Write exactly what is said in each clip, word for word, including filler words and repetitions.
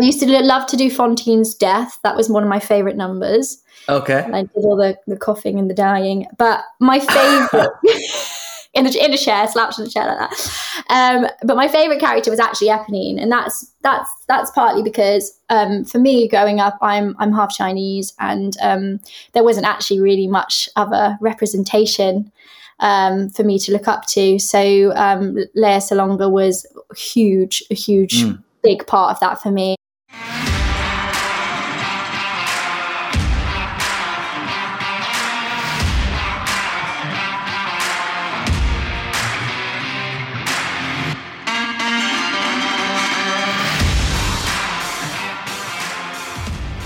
I used to love to do Fontaine's Death. That was one of my favourite numbers. Okay. And I did all the, the coughing and the dying. But my favourite... in, a, in a chair, slapped in a chair like that. Um, but my favourite character was actually Eponine. And that's that's that's partly because um, for me, growing up, I'm I'm half Chinese. And um, there wasn't actually really much other representation um, for me to look up to. So um, Lea Salonga was a huge, a huge, mm. big part of that for me.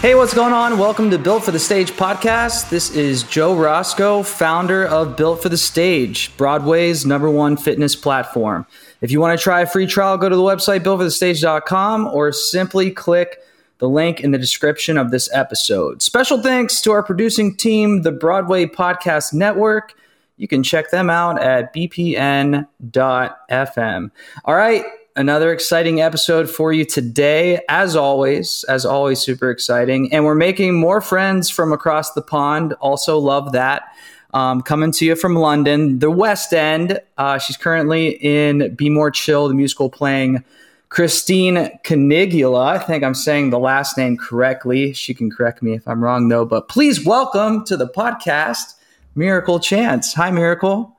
Hey, what's going on? Welcome to Built for the Stage podcast. This is Joe Roscoe, founder of Built for the Stage, Broadway's number one fitness platform. If you want to try a free trial, go to the website built for the stage dot com or simply click the link in the description of this episode. Special thanks to our producing team, the Broadway Podcast Network. You can check them out at b p n dot f m. All right. Another exciting episode for you today, as always, as always, super exciting. And we're making more friends from across the pond. Also love that. Um, coming to you from London, the West End. Uh, she's currently in Be More Chill, the musical, playing Christine Canigula. I think I'm saying the last name correctly. She can correct me if I'm wrong, though. But please welcome to the podcast, Miracle Chance. Hi, Miracle.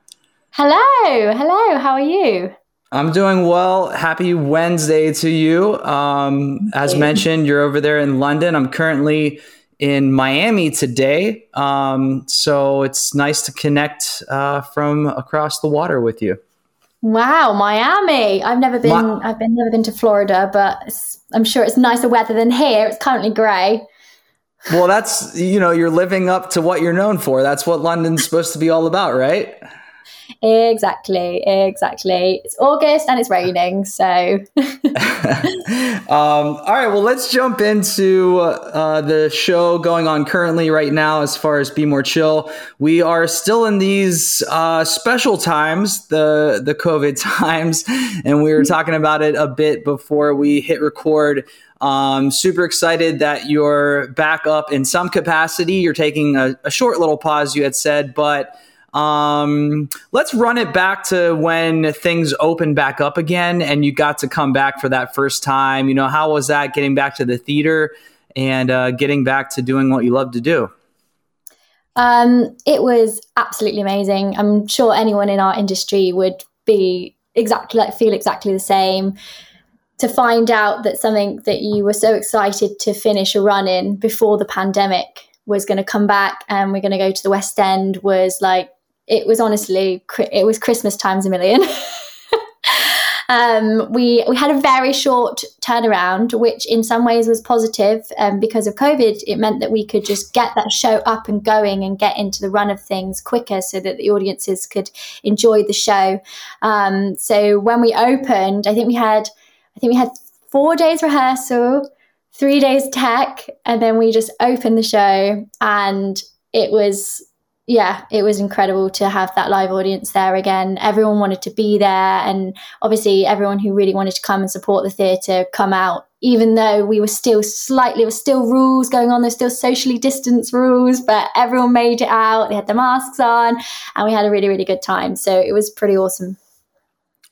Hello. Hello. How are you? I'm doing well. Happy Wednesday to you. Um, as mentioned, you're over there in London. I'm currently in Miami today. Um, so it's nice to connect uh, from across the water with you. Wow, Miami. I've never been, Ma- I've been never been to Florida, but it's, I'm sure it's nicer weather than here. It's currently gray. Well, that's, you know, you're living up to what you're known for. That's what London's supposed to be all about, right? Exactly, exactly. It's August and it's raining, so. um, all right, well, let's jump into uh, the show going on currently right now as far as Be More Chill. We are still in these uh, special times, the, the COVID times, and we were talking about it a bit before we hit record. Um, super excited that you're back up in some capacity. You're taking a, a short little pause, you had said, but... Um, let's run it back to when things opened back up again and you got to come back for that first time. You know, how was that getting back to the theater and uh, getting back to doing what you love to do? Um, it was absolutely amazing. I'm sure anyone in our industry would be exactly like feel exactly the same. To find out that something that you were so excited to finish a run in before the pandemic was going to come back and we're going to go to the West End was like, it was honestly, it was Christmas times a million. um, we we had a very short turnaround, which in some ways was positive um, because of COVID. It meant that we could just get that show up and going and get into the run of things quicker so that the audiences could enjoy the show. Um, so when we opened, I think we had, I think we had four days rehearsal, three days tech, and then we just opened the show, and it was... yeah, it was incredible to have that live audience there again. Everyone wanted to be there, and obviously everyone who really wanted to come and support the theatre come out, even though we were still slightly, there were still rules going on, there's still socially distanced rules, but everyone made it out, they had their masks on, and we had a really, really good time. So it was pretty awesome.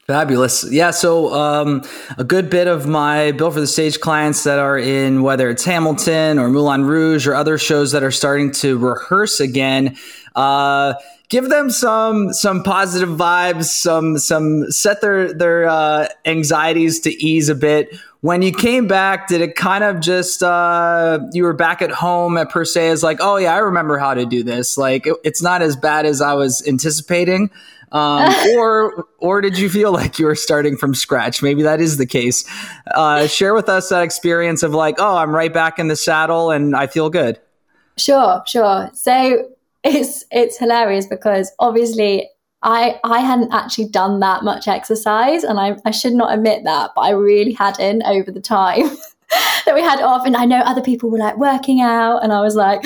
Fabulous. Yeah. So um, a good bit of my Built for the Stage clients that are in, whether it's Hamilton or Moulin Rouge or other shows that are starting to rehearse again, uh, give them some some positive vibes, some some set their, their uh, anxieties to ease a bit. When you came back, did it kind of just, uh, you were back at home at per se as like, oh yeah, I remember how to do this. Like it, it's not as bad as I was anticipating. Um, or, or did you feel like you were starting from scratch? Maybe that is the case. Uh, share with us that experience of like, oh, I'm right back in the saddle and I feel good. Sure, sure. So it's, it's hilarious because obviously I, I hadn't actually done that much exercise, and I, I should not admit that, but I really hadn't over the time that we had off. And I know other people were like working out, and I was like,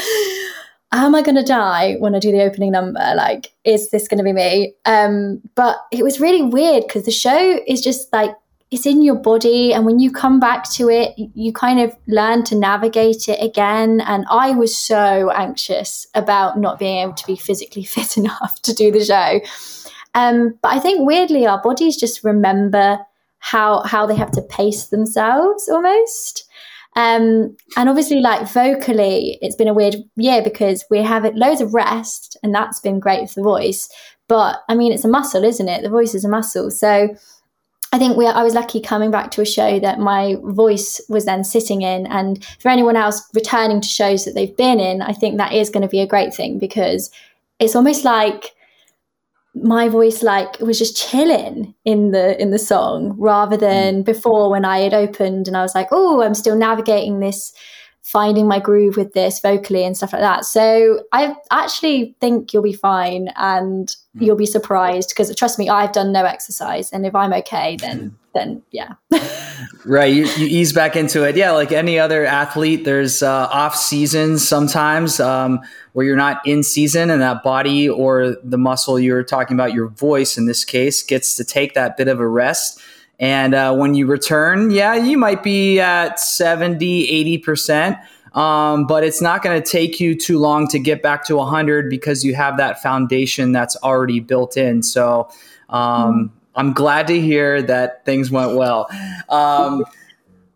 how am I going to die when I do the opening number? Like, is this going to be me? Um, but it was really weird because the show is just like, it's in your body. And when you come back to it, you kind of learn to navigate it again. And I was so anxious about not being able to be physically fit enough to do the show. Um, but I think weirdly, our bodies just remember how, how they have to pace themselves almost. Um, and obviously like vocally, it's been a weird year because we have loads of rest, and that's been great for the voice. But I mean, it's a muscle, isn't it? The voice is a muscle. So I think we, I was lucky coming back to a show that my voice was then sitting in, and for anyone else returning to shows that they've been in, I think that is going to be a great thing because it's almost like my voice like was just chilling in the in the song rather than before when I had opened and I was like, oh, I'm still navigating this, finding my groove with this vocally and stuff like that. So I actually think you'll be fine, and you'll be surprised because trust me, I've done no exercise, and if I'm okay, then then yeah. Right. You, you ease back into it. Yeah. Like any other athlete, there's uh, off seasons sometimes um, where you're not in season, and that body or the muscle you're talking about, your voice in this case, gets to take that bit of a rest. And uh, when you return, yeah, you might be at seventy, eighty percent, um, but it's not going to take you too long to get back to one hundred because you have that foundation that's already built in. So um, mm. I'm glad to hear that things went well. Um,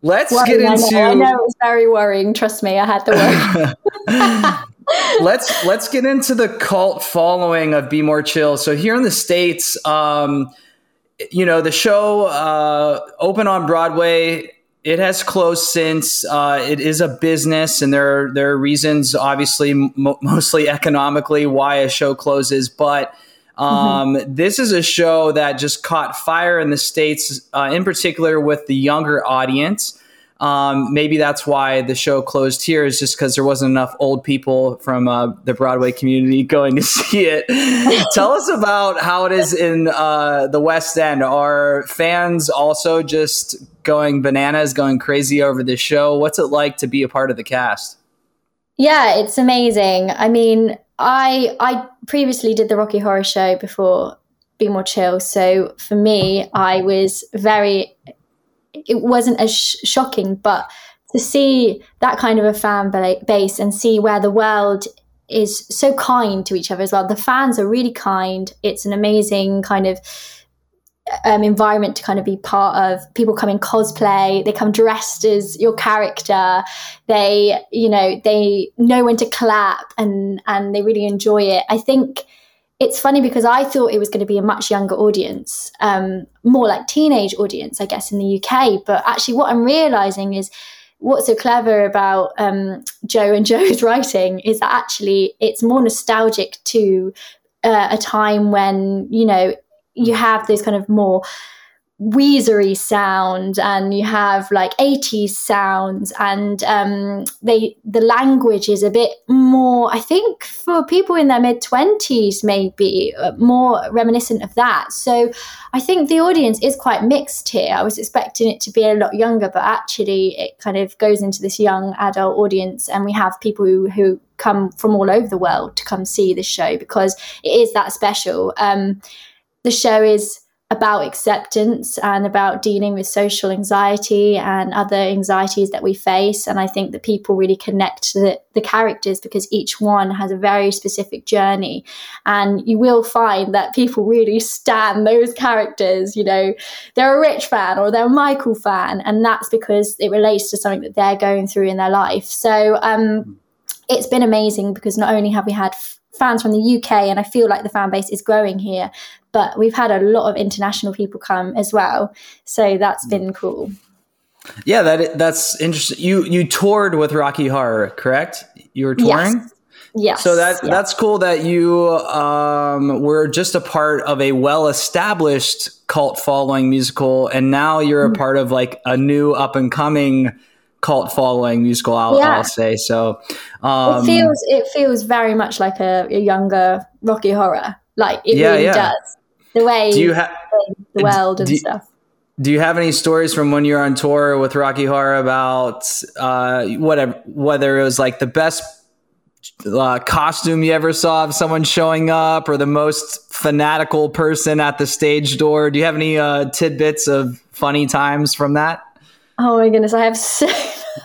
let's well, get I know, into... I know it was very worrying. Trust me, I had to worry. let's, let's get into the cult following of Be More Chill. So here in the States... Um, You know, the show uh, opened on Broadway. It has closed since. Uh, it is a business, and there are, there are reasons, obviously, m- mostly economically, why a show closes. But um, mm-hmm. this is a show that just caught fire in the States, uh, in particular with the younger audience. Um, maybe that's why the show closed here, is just because there wasn't enough old people from uh, the Broadway community going to see it. Tell us about how it is in uh, the West End. Are fans also just going bananas, going crazy over this show? What's it like to be a part of the cast? Yeah, it's amazing. I mean, I I previously did the Rocky Horror Show before Be More Chill. So for me, I was very... it wasn't as sh- shocking, but to see that kind of a fan base and see where the world is so kind to each other as well. The fans are really kind. It's an amazing kind of um, environment to kind of be part of. People come in cosplay. They come dressed as your character. They, you know, they know when to clap, and, and they really enjoy it. I think it's funny because I thought it was going to be a much younger audience, um, more like teenage audience, I guess, in the U K. But actually what I'm realising is what's so clever about um, Joe and Joe's writing is that actually it's more nostalgic to uh, a time when, you know, you have those kind of more Weezery sound, and you have like eighties sounds, and um they the language is a bit more, I think, for people in their mid twenties, maybe more reminiscent of that. So I think the audience is quite mixed here. I was expecting it to be a lot younger, but actually it kind of goes into this young adult audience, and we have people who, who come from all over the world to come see the show because it is that special. Um the show is about acceptance and about dealing with social anxiety and other anxieties that we face. And I think that people really connect to the, the characters because each one has a very specific journey. And you will find that people really stan those characters. You know, they're a Rich fan or they're a Michael fan. And that's because it relates to something that they're going through in their life. So um, it's been amazing because not only have we had f- fans from the U K, and I feel like the fan base is growing here, but we've had a lot of international people come as well. So that's been cool. Yeah, that that's interesting. You you toured with Rocky Horror, correct? You were touring? Yes. Yes. So that yeah. that's cool that you um, were just a part of a well-established cult following musical, and now you're mm-hmm. a part of like a new up-and-coming cult following musical, I'll, yeah. I'll say. So um, it feels it feels very much like a, a younger Rocky Horror. Like it yeah, really yeah. does. The way do you ha- the world and do, stuff. Do you have any stories from when you're on tour with Rocky Horror about uh, whatever, whether it was like the best uh, costume you ever saw of someone showing up, or the most fanatical person at the stage door? Do you have any uh, tidbits of funny times from that? Oh my goodness, I have so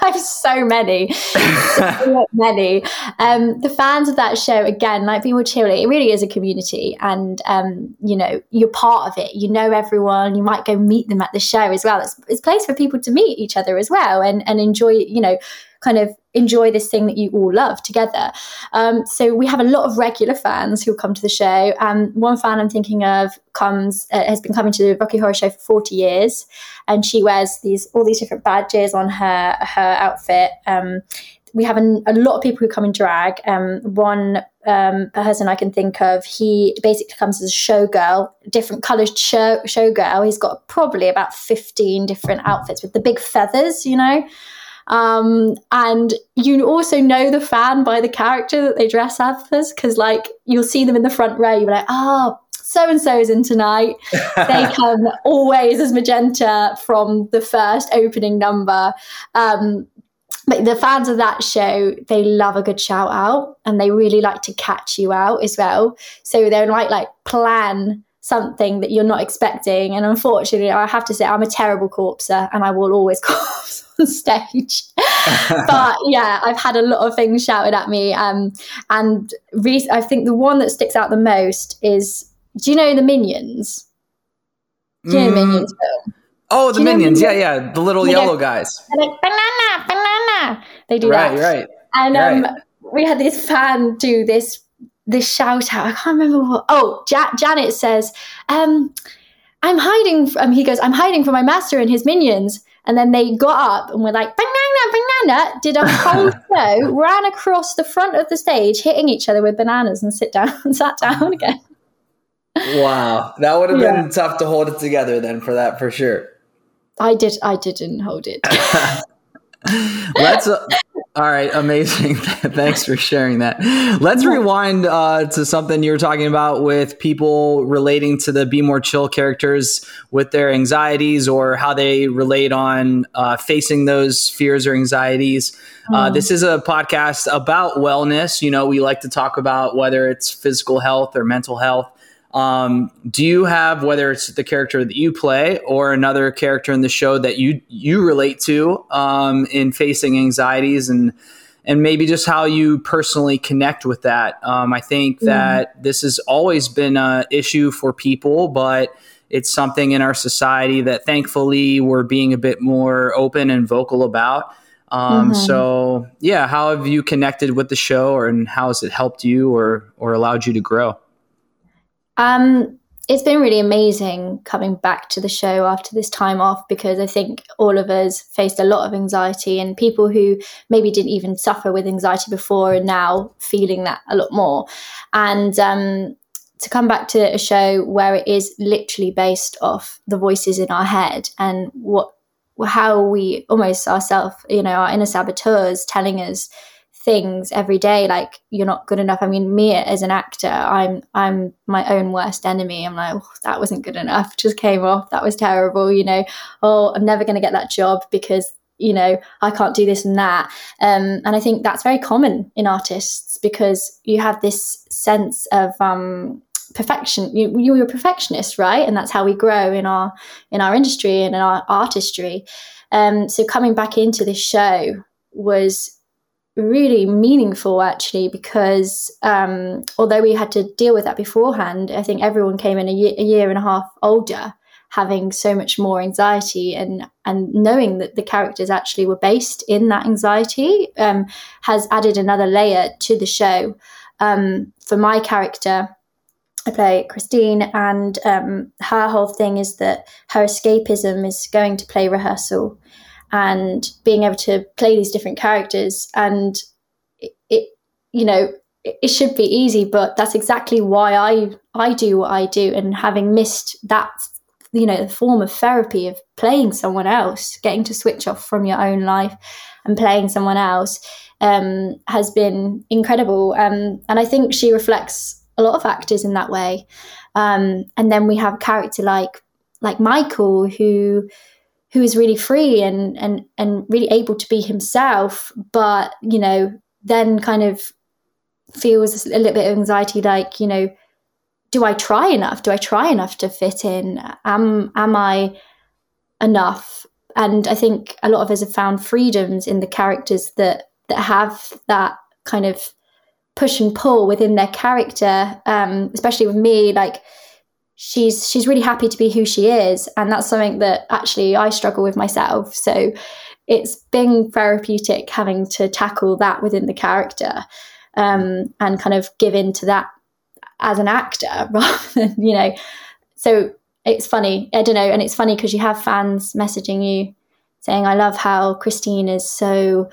I have so many, so many. Um, the fans of that show, again, like Be More Chill, it really is a community, and um, you know, you're part of it. You know everyone. You might go meet them at the show as well. It's, it's a place for people to meet each other as well, and and enjoy, you know, kind of enjoy this thing that you all love together. Um, so we have a lot of regular fans who come to the show. Um, one fan I'm thinking of comes uh, has been coming to the Rocky Horror Show for forty years, and she wears these all these different badges on her her outfit. Um, we have an, a lot of people who come in drag. Um, one um, person I can think of, he basically comes as a showgirl, different coloured show showgirl. He's got probably about fifteen different outfits with the big feathers, you know. Um, and you also know the fan by the character that they dress up as, because like you'll see them in the front row, you're like, oh, so-and-so's in tonight. They come always as Magenta from the first opening number. Um, but the fans of that show, they love a good shout out, and they really like to catch you out as well. So they might like plan something that you're not expecting, and unfortunately I have to say I'm a terrible corpser and I will always corpse on stage. But yeah, I've had a lot of things shouted at me, um and re- I think the one that sticks out the most is, do you know the Minions? Do you know mm. the Minions film? Oh, the Minions, Minions, yeah, yeah, the little they yellow go, guys. They're like, banana, banana. They do right, that. Right, and um, right. we had this fan do this this shout out. I can't remember what. Oh, ja- Janet says, um, I'm hiding from, he goes, I'm hiding from my master and his minions. And then they got up and were like, banana, banana, did a whole show, ran across the front of the stage, hitting each other with bananas, and sit down and sat down again. Wow. That would have yeah. been tough to hold it together then for that, for sure. I did. I didn't hold it. Let's, uh, all right, amazing. Thanks for sharing that. Let's rewind uh, to something you were talking about with people relating to the Be More Chill characters with their anxieties, or how they relate on uh, facing those fears or anxieties. Mm. Uh, this is a podcast about wellness. You know, we like to talk about whether it's physical health or mental health. Um, do you have, whether it's the character that you play or another character in the show that you, you relate to, um, in facing anxieties, and, and maybe just how you personally connect with that? Um, I think that mm. this has always been an issue for people, but it's something in our society that thankfully we're being a bit more open and vocal about. Um, mm-hmm. so yeah, how have you connected with the show, or, and how has it helped you or, or allowed you to grow? Um, it's been really amazing coming back to the show after this time off, because I think all of us faced a lot of anxiety, and people who maybe didn't even suffer with anxiety before are now feeling that a lot more. And um, to come back to a show where it is literally based off the voices in our head, and what, how we almost ourselves, you know, our inner saboteurs telling us things every day, like, you're not good enough. I mean, me as an actor, I'm I'm my own worst enemy. I'm like, oh, that wasn't good enough, just came off, that was terrible, you know. Oh, I'm never going to get that job because, you know, I can't do this and that. Um, and I think that's very common in artists, because you have this sense of um, perfection. You, you're a perfectionist, right? And that's how we grow in our in our industry and in our artistry. Um, so coming back into this show was really meaningful, actually, because um, although we had to deal with that beforehand, I think everyone came in a year, a year and a half older, having so much more anxiety, and and knowing that the characters actually were based in that anxiety um, has added another layer to the show. Um, for my character, I play Christine, and um, her whole thing is that her escapism is going to play rehearsal and being able to play these different characters. And it, it you know, it, it should be easy, but that's exactly why I I do what I do. And having missed that, you know, the form of therapy of playing someone else, getting to switch off from your own life and playing someone else um, has been incredible. Um, and I think she reflects a lot of actors in that way. Um, and then we have a character like like Michael, who who is really free and and and really able to be himself, but, you know, then kind of feels a little bit of anxiety, like, you know, do I try enough? Do I try enough to fit in? Am am I enough? And I think a lot of us have found freedoms in the characters that that have that kind of push and pull within their character. Um, especially with me, like she's she's really happy to be who she is, and that's something that actually I struggle with myself. So it's been therapeutic having to tackle that within the character, um, and kind of give in to that as an actor rather than, you know. So it's funny, I don't know, and it's funny because you have fans messaging you saying, I love how Christine is so,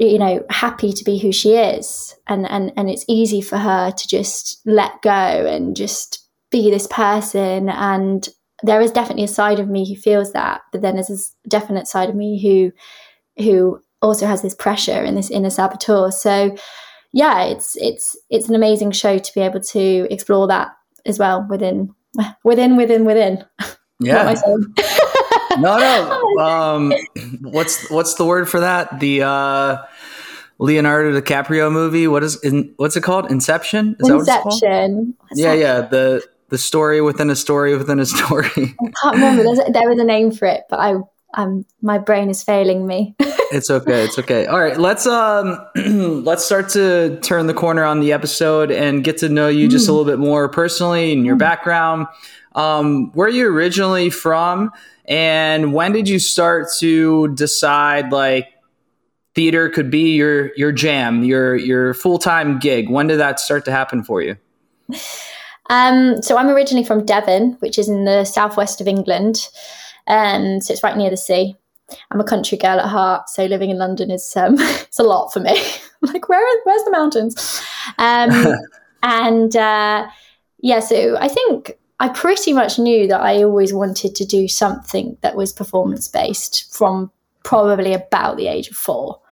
you know, happy to be who she is, and and and it's easy for her to just let go and just be this person. And there is definitely a side of me who feels that, but then there's this definite side of me who who also has this pressure and this inner saboteur. So yeah, it's it's it's an amazing show to be able to explore that as well within within within within. Yeah. no, no. Um, what's what's the word for that? The uh, Leonardo DiCaprio movie. What is in, what's it called? Inception. Is Inception. That what it's called? Yeah, yeah. The the story within a story within a story. I can't remember. There's, there was a name for it, but I um my brain is failing me. It's okay. It's okay. All right. Let's um let's start to turn the corner on the episode and get to know you mm. just a little bit more personally and your mm. background. Um, where are you originally from, and when did you start to decide like theater could be your your jam, your your full time gig? When did that start to happen for you? Um, so I'm originally from Devon, which is in the southwest of England, and um, so it's right near the sea. I'm a country girl at heart, so living in London is um, it's a lot for me. Like, where where's the mountains? Um, and uh, yeah, so I think I pretty much knew that I always wanted to do something that was performance-based from probably about the age of four.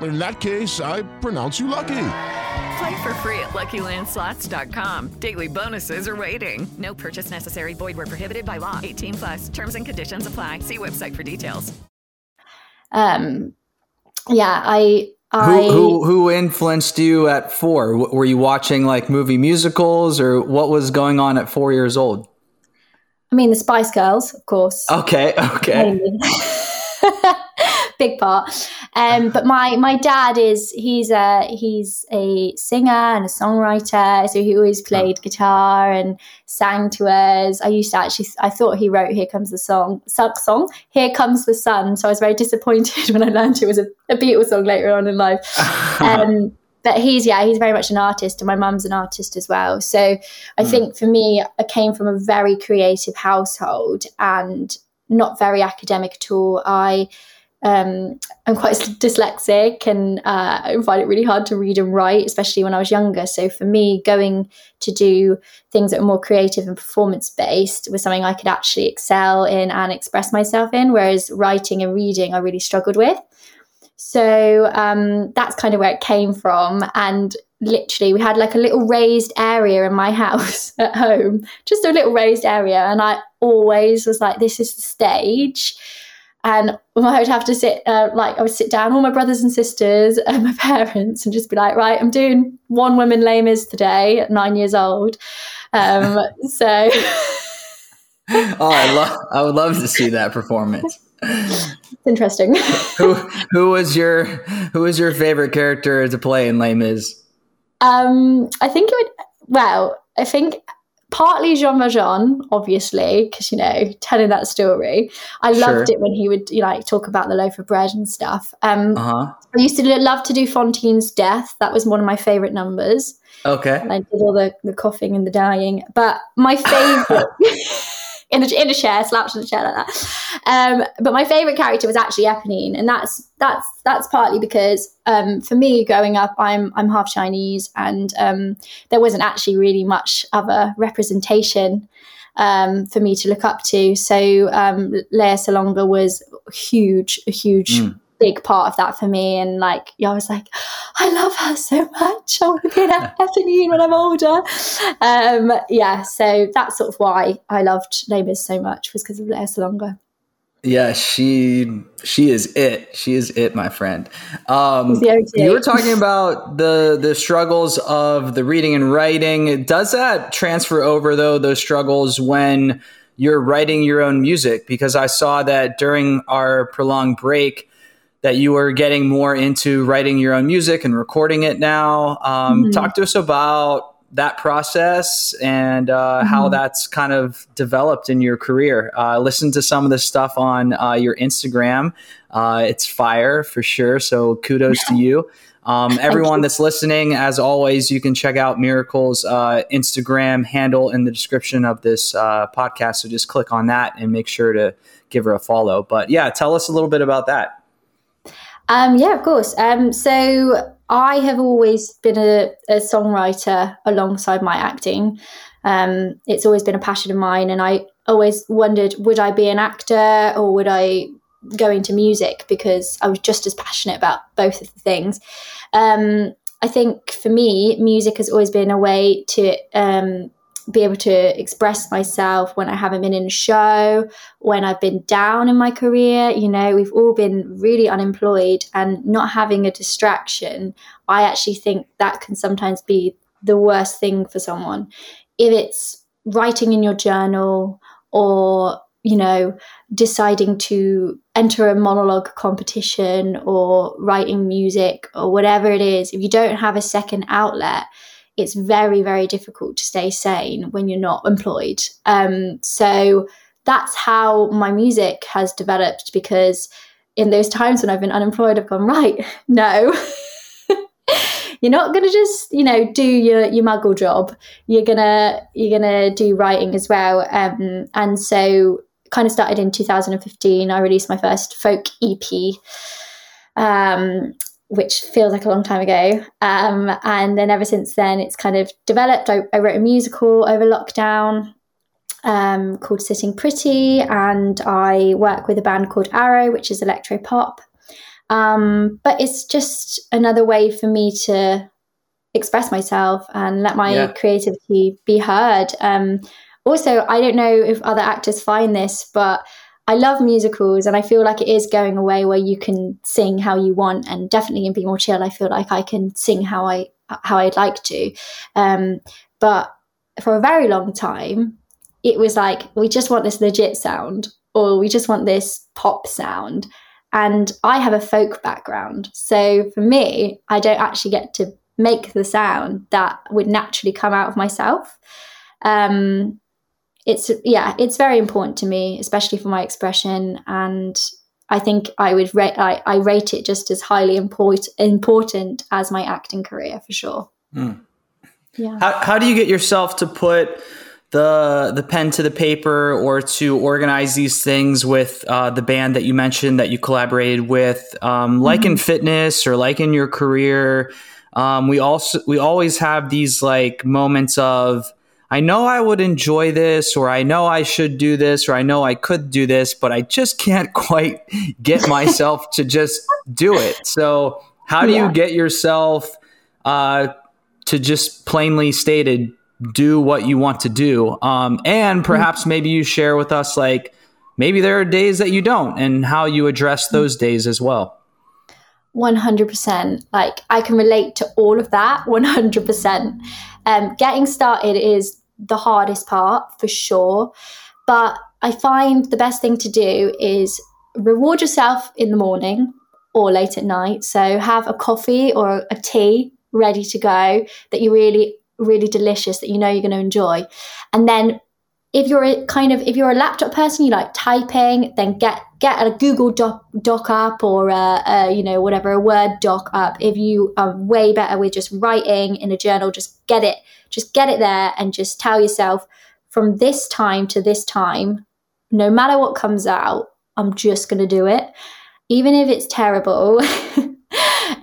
In that case, I pronounce you lucky. Play for free at lucky land slots dot com. Daily bonuses are waiting. No purchase necessary. Void where prohibited by law. eighteen plus. Terms and conditions apply. See website for details. Um, yeah, I... I who, who, who influenced you at four? Were you watching like movie musicals, or what was going on at four years old? I mean, the Spice Girls, of course. Okay, okay. Big part. Um, but my, my dad is, he's a, he's a singer and a songwriter. So he always played oh. guitar and sang to us. I used to actually, I thought he wrote Here Comes the Song, song Here Comes the Sun. So I was very disappointed when I learned it was a, a Beatles song later on in life. Um, but he's, yeah, he's very much an artist, and my mum's an artist as well. So I mm. think for me, I came from a very creative household and not very academic at all. I um, am quite dyslexic, and uh, I find it really hard to read and write, especially when I was younger. So for me, going to do things that were more creative and performance-based was something I could actually excel in and express myself in, whereas writing and reading I really struggled with. So um, that's kind of where it came from. And literally we had like a little raised area in my house at home, just a little raised area. And I always was like, this is the stage. And I would have to sit, uh, like I would sit down, all my brothers and sisters and my parents, and just be like, right, I'm doing One Woman Les Mis today at nine years old. Um, so. oh, I, lo- I would love to see that performance. It's interesting. who who was your who was your favorite character to play in Les Mis? Um, I think it would. Well, I think partly Jean Valjean, obviously, because you know, telling that story, I sure. loved it when he would, you know, like, talk about the loaf of bread and stuff. Um, uh-huh. I used to love to do Fantine's death. That was one of my favorite numbers. Okay, and I did all the, the coughing and the dying, but my favorite. In the, in the chair, slapped in the chair like that. Um, but my favourite character was actually Eponine, and that's that's that's partly because um, for me, growing up, I'm I'm half Chinese, and um, there wasn't actually really much other representation um, for me to look up to. So um, Lea Salonga was huge, a huge, mm. big part of that for me, and like I was like, I love her so much. I want to be an Eponine when I'm older. Um, yeah, so that's sort of why I loved Les Mis so much, was because of Lea Salonga. Yeah, she she is it. She is it, my friend. Um, you were talking about the the struggles of the reading and writing. Does that transfer over though, those struggles, when you're writing your own music? Because I saw that during our prolonged break, that you were getting more into writing your own music and recording it now. Um, mm-hmm. Talk to us about that process and uh, mm-hmm. how that's kind of developed in your career. Uh, listen to some of this stuff on uh, your Instagram. Uh, it's fire for sure. So kudos to you. Um, everyone you. That's listening, as always, you can check out Miracle's uh, Instagram handle in the description of this uh, podcast. So just click on that and make sure to give her a follow. But yeah, tell us a little bit about that. Um, yeah, of course. Um, so I have always been a, a songwriter alongside my acting. Um, it's always been a passion of mine, and I always wondered, would I be an actor or would I go into music? Because I was just as passionate about both of the things. Um, I think for me, music has always been a way to um, be able to express myself when I haven't been in a show, when I've been down in my career. You know, we've all been really unemployed, and not having a distraction, I actually think that can sometimes be the worst thing for someone. If it's writing in your journal, or, you know, deciding to enter a monologue competition, or writing music, or whatever it is, if you don't have a second outlet, it's very, very difficult to stay sane when you're not employed. Um, so that's how my music has developed, because in those times when I've been unemployed, I've gone, right, no, you're not going to just, you know, do your, your muggle job. You're going to, you're going to do writing as well. Um, and so kind of started in two thousand fifteen, I released my first folk E P, um, which feels like a long time ago. Um, and then ever since then, it's kind of developed. I, I wrote a musical over lockdown um, called Sitting Pretty, and I work with a band called Arrow, which is electro pop. Um, but it's just another way for me to express myself and let my yeah. creativity be heard. Um, also, I don't know if other actors find this, but I love musicals, and I feel like it is going away where you can sing how you want, and definitely in Be More Chill, I feel like I can sing how I how I'd like to. Um, but for a very long time, it was like, we just want this legit sound, or we just want this pop sound. And I have a folk background, so for me, I don't actually get to make the sound that would naturally come out of myself. Um, It's yeah, it's very important to me, especially for my expression. And I think I would rate, I, I rate it just as highly import- important as my acting career for sure. Mm. Yeah. How, how do you get yourself to put the the pen to the paper or to organize these things with uh, the band that you mentioned that you collaborated with, um, like mm-hmm. in fitness or like in your career? Um, we also we always have these like moments of, I know I would enjoy this, or I know I should do this, or I know I could do this, but I just can't quite get myself to just do it. So how do yeah. you get yourself uh, to just plainly stated, do what you want to do? Um, and perhaps mm-hmm. maybe you share with us, like, maybe there are days that you don't and how you address those days as well. one hundred percent. Like, I can relate to all of that one hundred percent. Um, getting started is the hardest part for sure, but I find the best thing to do is reward yourself in the morning or late at night. So have a coffee or a tea ready to go that you really, really delicious, that you know you're going to enjoy. And then if you're a kind of if you're a laptop person, you like typing, then get get a Google doc, doc up or a, a, you know, whatever, a Word doc up. If you are way better with just writing in a journal, just get it, just get it there and just tell yourself, from this time to this time, no matter what comes out, I'm just going to do it. Even if it's terrible,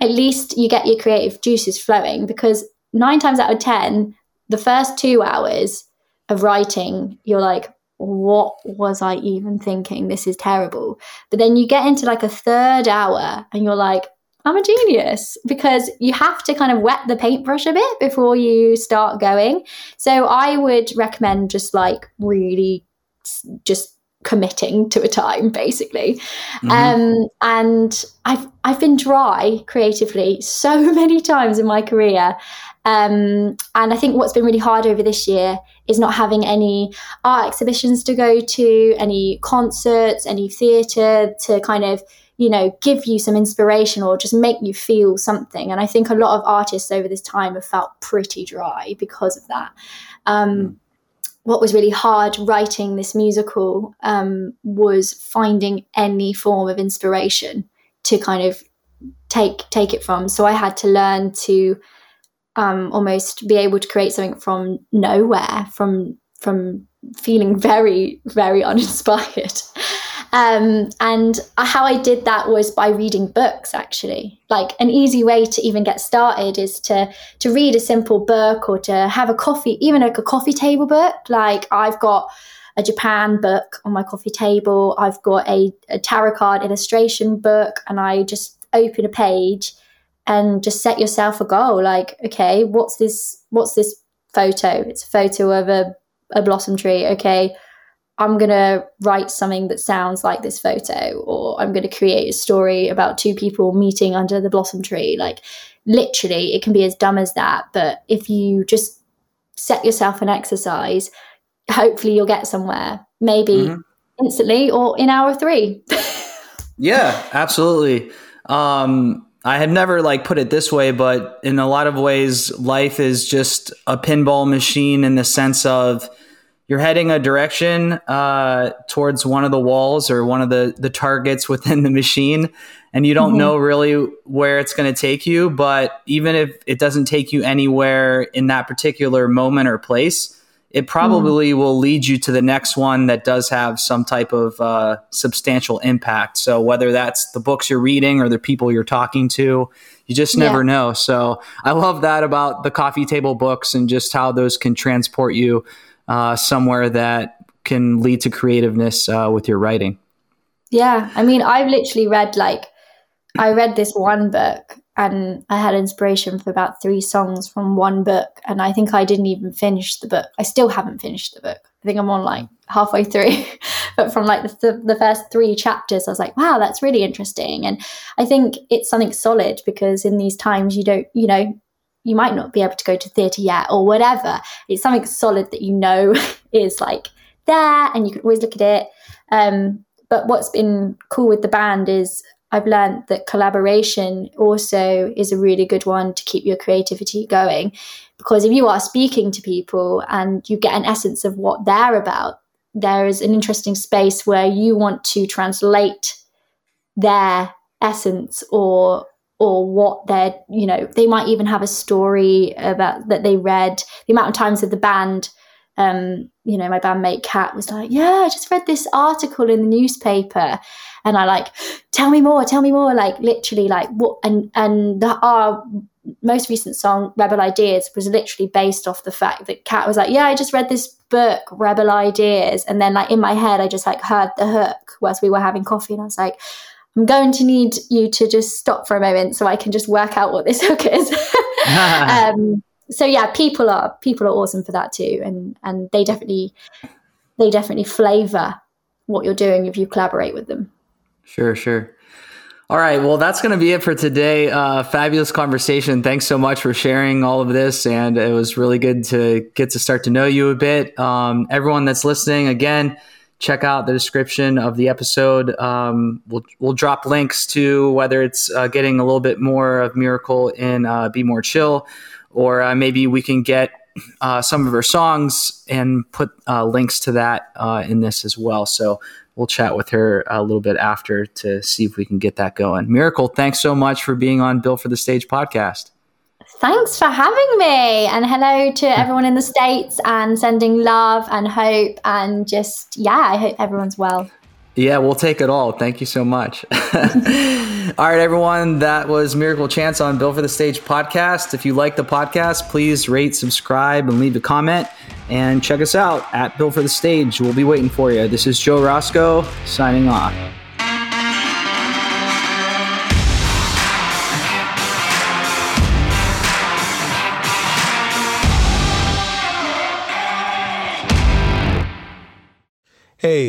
at least you get your creative juices flowing, because nine times out of ten, the first two hours of writing, you're like, what was I even thinking? This is terrible. But then you get into like a third hour and you're like, I'm a genius, because you have to kind of wet the paintbrush a bit before you start going. So I would recommend just like really just committing to a time, basically. Mm-hmm. Um, and I've, I've been dry creatively so many times in my career. Um, and I think what's been really hard over this year is not having any art exhibitions to go to, any concerts, any theatre to kind of, you know, give you some inspiration or just make you feel something. And I think a lot of artists over this time have felt pretty dry because of that. Um, mm. What was really hard writing this musical um, was finding any form of inspiration to kind of take take it from. So I had to learn to Um, almost be able to create something from nowhere, from from feeling very, very uninspired. Um, and how I did that was by reading books, actually. Like, an easy way to even get started is to to read a simple book, or to have a coffee, even like a coffee table book. Like, I've got a Japan book on my coffee table. I've got a, a tarot card illustration book, and I just open a page and just set yourself a goal. Like, okay, what's this, what's this photo? It's a photo of a, a blossom tree. Okay, I'm going to write something that sounds like this photo, or I'm going to create a story about two people meeting under the blossom tree. Like, literally, it can be as dumb as that. But if you just set yourself an exercise, hopefully you'll get somewhere, maybe mm-hmm. instantly or in hour three. Yeah, absolutely. Um, I had never like put it this way, but in a lot of ways, life is just a pinball machine, in the sense of you're heading a direction uh, towards one of the walls or one of the, the targets within the machine, and you don't mm-hmm. know really where it's going to take you. But even if it doesn't take you anywhere in that particular moment or place, it probably mm-hmm. will lead you to the next one that does have some type of uh, substantial impact. So whether that's the books you're reading or the people you're talking to, you just never yeah. know. So I love that about the coffee table books, and just how those can transport you uh, somewhere that can lead to creativeness uh, with your writing. Yeah. I mean, I've literally read like, I read this one book and I had inspiration for about three songs from one book. And I think I didn't even finish the book. I still haven't finished the book. I think I'm on like halfway through. But from like the, th- the first three chapters, I was like, wow, that's really interesting. And I think it's something solid, because in these times, you don't, you know, you might not be able to go to theatre yet or whatever. It's something solid that you know is like there, and you can always look at it. Um, but what's been cool with the band is, I've learned that collaboration also is a really good one to keep your creativity going, because if you are speaking to people and you get an essence of what they're about, there is an interesting space where you want to translate their essence or or what they're, you know, they might even have a story about that they read. The amount of times that the band, um, you know, my bandmate Kat was like, yeah, I just read this article in the newspaper. And I like, tell me more, tell me more. Like literally like what, and, and the, our most recent song, Rebel Ideas, was literally based off the fact that Kat was like, yeah, I just read this book, Rebel Ideas. And then like in my head, I just like heard the hook whilst we were having coffee. And I was like, I'm going to need you to just stop for a moment so I can just work out what this hook is. um, so yeah, people are people are awesome for that too, and and they definitely they definitely flavour what you're doing if you collaborate with them. Sure, sure. All right, well, that's going to be it for today. Uh, fabulous conversation. Thanks so much for sharing all of this, and it was really good to get to start to know you a bit. Um, everyone that's listening, again, check out the description of the episode. Um, we'll we'll drop links to whether it's uh, getting a little bit more of Miracle in uh, Be More Chill, or uh, maybe we can get uh, some of her songs and put uh, links to that uh, in this as well. So we'll chat with her a little bit after to see if we can get that going. Miracle, thanks so much for being on Built for the Stage podcast. Thanks for having me, and hello to everyone in the States, and sending love and hope, and just, yeah, I hope everyone's well. Yeah, we'll take it all. Thank you so much. All right, everyone, that was Miracle Chance on Built for the Stage podcast. If you like the podcast, please rate, subscribe, and leave a comment, and check us out at Built for the Stage. We'll be waiting for you. This is Joe Roscoe signing off. Hey,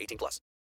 eighteen plus.